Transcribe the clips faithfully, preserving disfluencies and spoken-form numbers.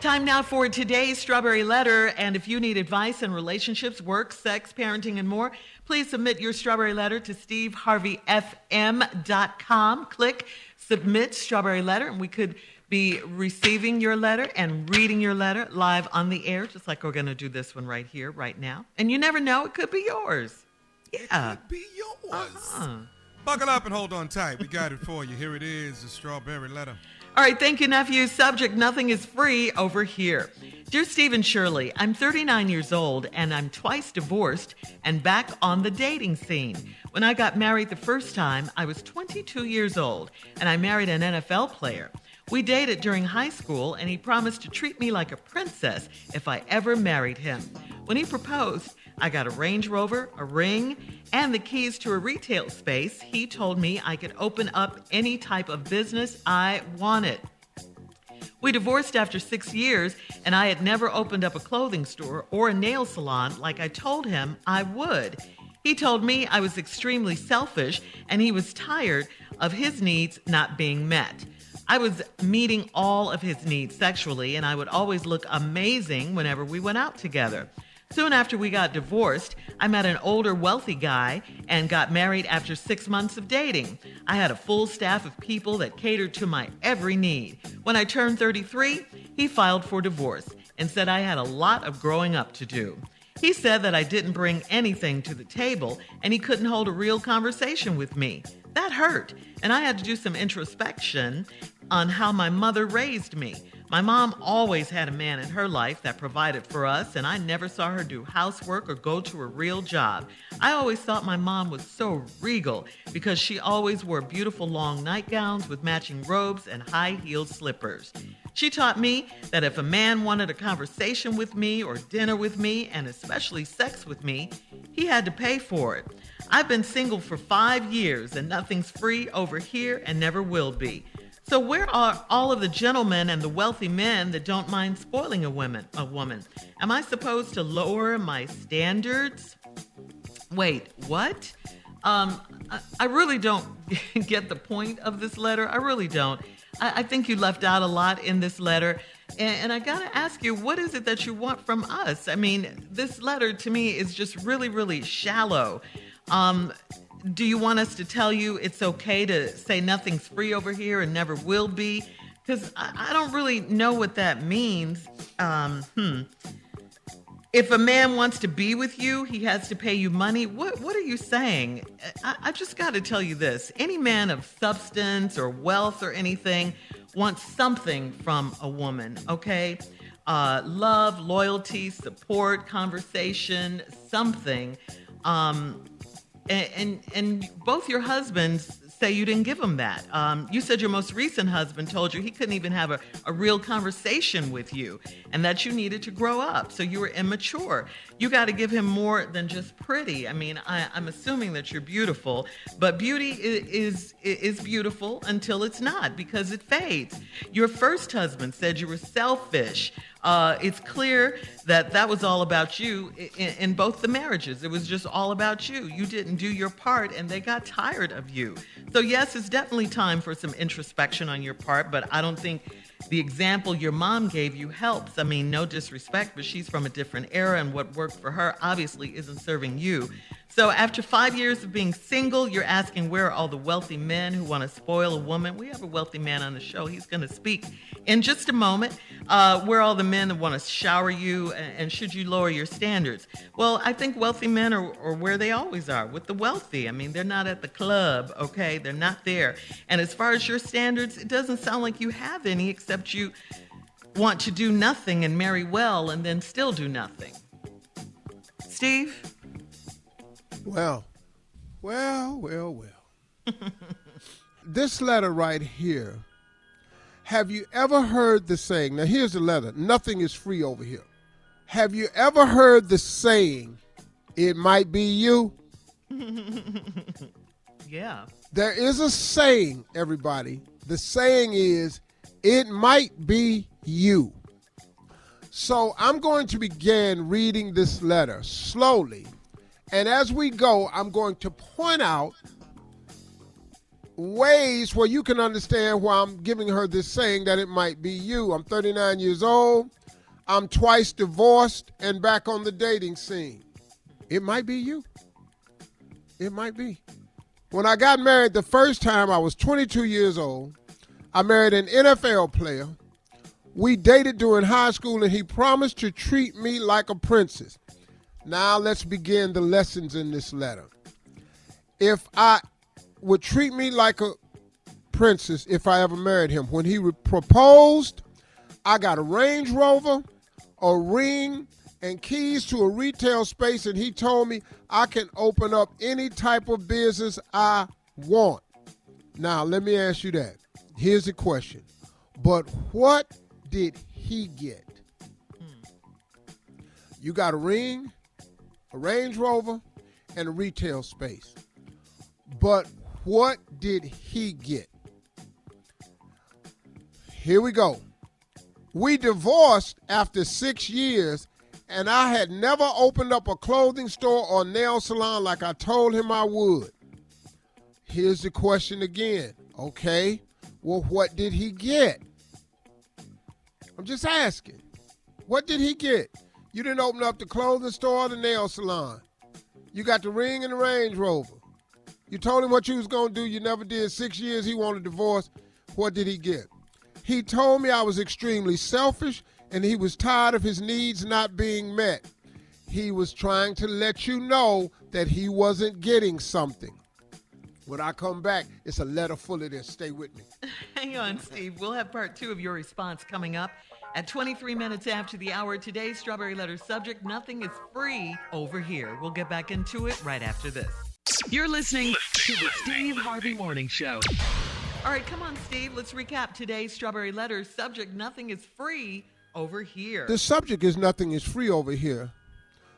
Time now for today's Strawberry Letter. And if you need advice in relationships, work, sex, parenting, and more, please submit your Strawberry Letter to steve harvey f m dot com. Click Submit Strawberry Letter, and we could be receiving your letter and reading your letter live on the air, just like we're going to do this one right here, right now. And you never know, it could be yours. Yeah. It could be yours. Uh-huh. Buckle up and hold on tight. We got it for you. Here it is, the Strawberry Letter. All right, thank you, nephew. Subject, nothing is free over here. Dear Steve and Shirley, I'm thirty-nine years old and I'm twice divorced and back on the dating scene. When I got married the first time, I was twenty-two years old and I married an N F L player. We dated during high school and he promised to treat me like a princess if I ever married him. When he proposed, I got a Range Rover, a ring, and the keys to a retail space. He told me I could open up any type of business I wanted. We divorced after six years, and I had never opened up a clothing store or a nail salon like I told him I would. He told me I was extremely selfish, and he was tired of his needs not being met. I was meeting all of his needs sexually, and I would always look amazing whenever we went out together. Soon after we got divorced, I met an older, wealthy guy and got married after six months of dating. I had a full staff of people that catered to my every need. When I turned thirty-three, he filed for divorce and said I had a lot of growing up to do. He said that I didn't bring anything to the table, and he couldn't hold a real conversation with me. That hurt, and I had to do some introspection on how my mother raised me. My mom always had a man in her life that provided for us, and I never saw her do housework or go to a real job. I always thought my mom was so regal because she always wore beautiful long nightgowns with matching robes and high-heeled slippers. She taught me that if a man wanted a conversation with me or dinner with me, and especially sex with me, he had to pay for it. I've been single for five years, and nothing's free over here and never will be. So where are all of the gentlemen and the wealthy men that don't mind spoiling a woman? A woman? Am I supposed to lower my standards? Wait, what? Um, I, I really don't get the point of this letter. I really don't. I, I think you left out a lot in this letter. And, and I got to ask you, what is it that you want from us? I mean, this letter to me is just really, really shallow. Um... Do you want us to tell you it's okay to say nothing's free over here and never will be? Because I, I don't really know what that means. Um, hmm. If a man wants to be with you, he has to pay you money. What What are you saying? I, I just got to tell you this. Any man of substance or wealth or anything wants something from a woman, okay? Uh, love, loyalty, support, conversation, something. Um And, and and both your husbands say you didn't give them that. Um, you said your most recent husband told you he couldn't even have a, a real conversation with you and that you needed to grow up, so you were immature. You got to give him more than just pretty. I mean, I, I'm assuming that you're beautiful, but beauty is, is, is beautiful until it's not because it fades. Your first husband said you were selfish. Uh, it's clear that that was all about you in, in both the marriages. It was just all about you. You didn't do your part, and they got tired of you. So, yes, it's definitely time for some introspection on your part, but I don't think the example your mom gave you helps. I mean, no disrespect, but she's from a different era, and what worked for her obviously isn't serving you. So after five years of being single, you're asking where are all the wealthy men who want to spoil a woman? We have a wealthy man on the show. He's going to speak in just a moment. Uh, where are all the men that want to shower you, and, and should you lower your standards? Well, I think wealthy men are, are where they always are, with the wealthy. I mean, they're not at the club, okay? They're not there. And as far as your standards, it doesn't sound like you have any, except you want to do nothing and marry well and then still do nothing. Steve? Well, well, well, well. This letter right here, have you ever heard the saying? Now, here's the letter. Nothing is free over here. Have you ever heard the saying, it might be you? Yeah. There is a saying, everybody. The saying is, it might be you. So I'm going to begin reading this letter slowly. And as we go, I'm going to point out ways where you can understand why I'm giving her this saying that it might be you. I'm thirty-nine years old. I'm twice divorced and back on the dating scene. It might be you. It might be. When I got married the first time, I was twenty-two years old. I married an N F L player. We dated during high school, and he promised to treat me like a princess. Now let's begin the lessons in this letter. If I would treat me like a princess if I ever married him. When he proposed, I got a Range Rover, a ring, and keys to a retail space, and he told me I can open up any type of business I want. Now, let me ask you that. Here's the question. But what did he get? Hmm. You got a ring, a Range Rover, and a retail space. But what did he get? Here we go. We divorced after six years, and I had never opened up a clothing store or nail salon like I told him I would. Here's the question again. Okay, well, what did he get? I'm just asking. What did he get? You didn't open up the clothing store or the nail salon. You got the ring and the Range Rover. You told him what you was going to do. You never did. Six years, he wanted a divorce. What did he get? He told me I was extremely selfish and he was tired of his needs not being met. He was trying to let you know that he wasn't getting something. When I come back, it's a letter full of this. Stay with me. Hang on, Steve. We'll have part two of your response coming up at twenty-three minutes after the hour. Today's Strawberry Letter subject, nothing is free over here. We'll get back into it right after this. You're listening to the Steve Harvey Morning Show. All right, come on, Steve. Let's recap today's Strawberry Letter subject, nothing is free over here. The subject is nothing is free over here.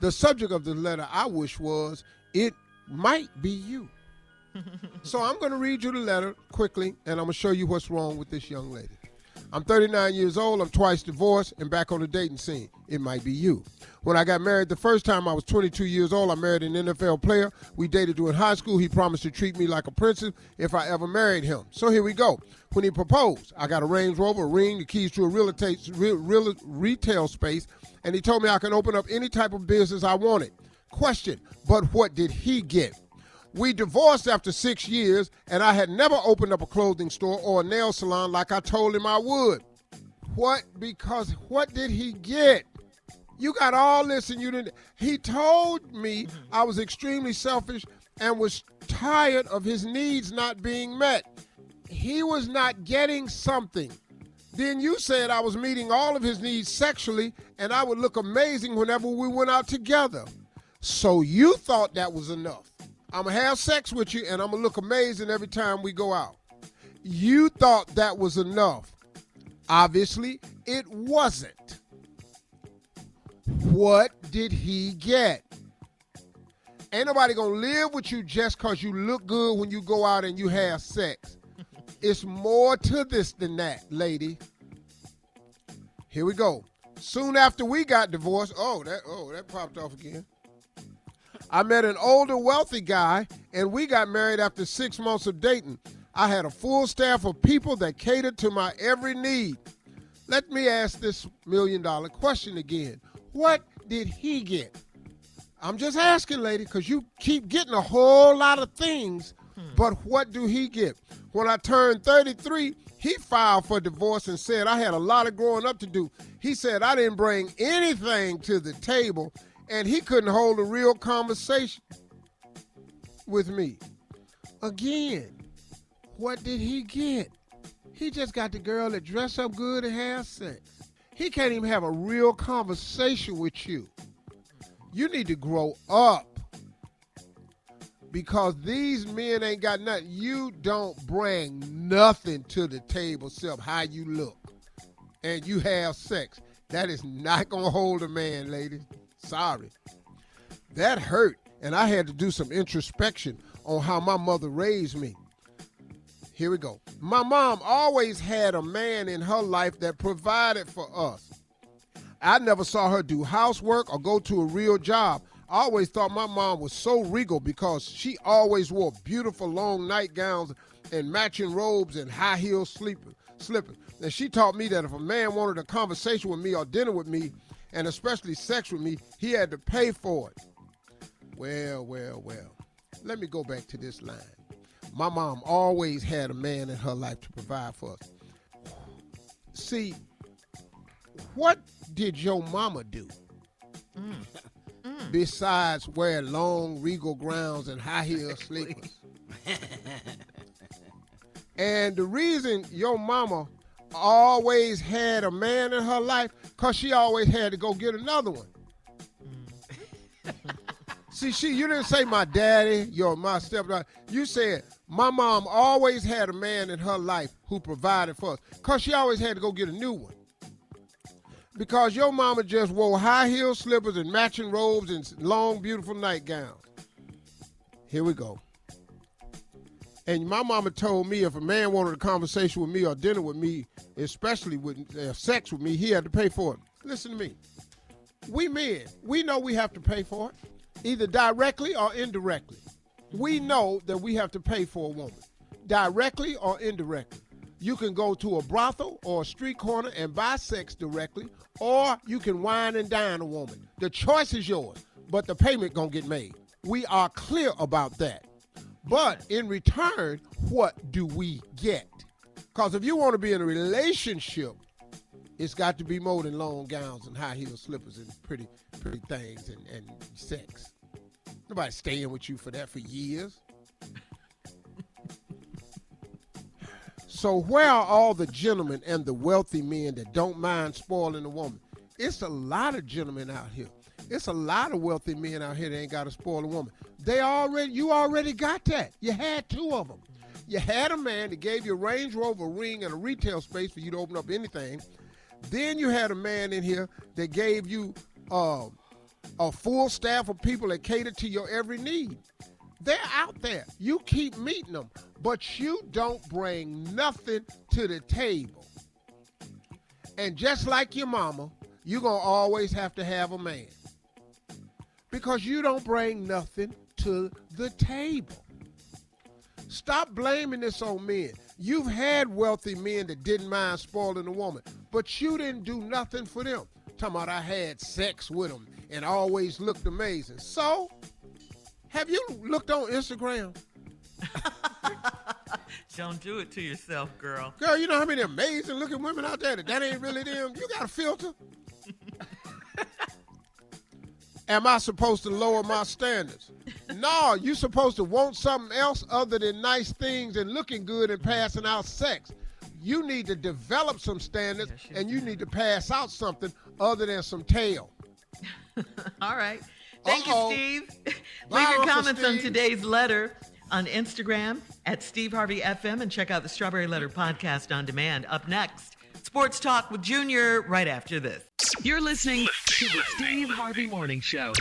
The subject of the letter I wish was, it might be you. So I'm going to read you the letter quickly, and I'm going to show you what's wrong with this young lady. I'm thirty-nine years old. I'm twice divorced and back on the dating scene. It might be you. When I got married the first time, I was twenty-two years old. I married an N F L player. We dated during high school. He promised to treat me like a princess if I ever married him. So here we go. When he proposed, I got a Range Rover, a ring, the keys to a real estate, real, real, retail space, and he told me I can open up any type of business I wanted. Question, but what did he get? We divorced after six years, and I had never opened up a clothing store or a nail salon like I told him I would. What? Because what did he get? You got all this and you didn't. He told me I was extremely selfish and was tired of his needs not being met. He was not getting something. Then you said I was meeting all of his needs sexually, and I would look amazing whenever we went out together. So you thought that was enough. I'm going to have sex with you, and I'm going to look amazing every time we go out. You thought that was enough. Obviously, it wasn't. What did he get? Ain't nobody going to live with you just because you look good when you go out and you have sex. It's more to this than that, lady. Here we go. Soon after we got divorced, oh, that, oh, that popped off again. I met an older, wealthy guy, and we got married after six months of dating. I had a full staff of people that catered to my every need. Let me ask this million-dollar question again. What did he get? I'm just asking, lady, because you keep getting a whole lot of things, hmm. but what do he get? When I turned thirty-three, he filed for divorce and said I had a lot of growing up to do. He said I didn't bring anything to the table, and he couldn't hold a real conversation with me. Again, what did he get? He just got the girl that dressed up good and has sex. He can't even have a real conversation with you. You need to grow up, because these men ain't got nothing. You don't bring nothing to the table except how you look and you have sex. That is not going to hold a man, ladies. Sorry. That hurt, and I had to do some introspection on how my mother raised me. Here we go. My mom always had a man in her life that provided for us. I never saw her do housework or go to a real job. I always thought my mom was so regal because she always wore beautiful long nightgowns and matching robes and high heel sleepers, slippers. And she taught me that if a man wanted a conversation with me or dinner with me, and especially sex with me, he had to pay for it. Well, well, well. Let me go back to this line. My mom always had a man in her life to provide for us. See, what did your mama do mm. Mm. besides wear long regal gowns and high heel slippers? And the reason your mama always had a man in her life, because she always had to go get another one. Mm. See, she you didn't say my daddy, your my stepdad. You said my mom always had a man in her life who provided for us, because she always had to go get a new one. Because your mama just wore high heel slippers and matching robes and long, beautiful nightgowns. Here we go. And my mama told me if a man wanted a conversation with me or dinner with me, especially with uh, sex with me, he had to pay for it. Listen to me. We men, we know we have to pay for it, either directly or indirectly. We know that we have to pay for a woman, directly or indirectly. You can go to a brothel or a street corner and buy sex directly, or you can wine and dine a woman. The choice is yours, but the payment gonna get made. We are clear about that. But in return, what do we get? Because if you want to be in a relationship, it's got to be more than long gowns and high heel slippers and pretty pretty things and, and sex. Nobody's staying with you for that for years. So where are all the gentlemen and the wealthy men that don't mind spoiling a woman? It's a lot of gentlemen out here. It's a lot of wealthy men out here that ain't got to spoil a woman. They already, you already got that. You had two of them. You had a man that gave you a Range Rover, ring, and a retail space for you to open up anything. Then you had a man in here that gave you uh, a full staff of people that cater to your every need. They're out there. You keep meeting them, but you don't bring nothing to the table. And just like your mama, you're going to always have to have a man. Because you don't bring nothing to the table. Stop blaming this on men. You've had wealthy men that didn't mind spoiling a woman, but you didn't do nothing for them. Talking about I had sex with them and always looked amazing. So, have you looked on Instagram? Don't do it to yourself, girl. Girl, you know how many amazing looking women out there that that ain't really them? You got a filter? Am I supposed to lower my standards? No, you're supposed to want something else other than nice things and looking good and passing out sex. You need to develop some standards, yeah, and you need to pass out something other than some tail. All right. Thank Uh-oh. you, Steve. Bye, Leave your Uncle comments Steve. on today's letter on Instagram at Steve Harvey F M, and check out the Strawberry Letter podcast on demand. Up next, Sports Talk with Junior right after this. You're listening to the Steve Harvey Morning Show.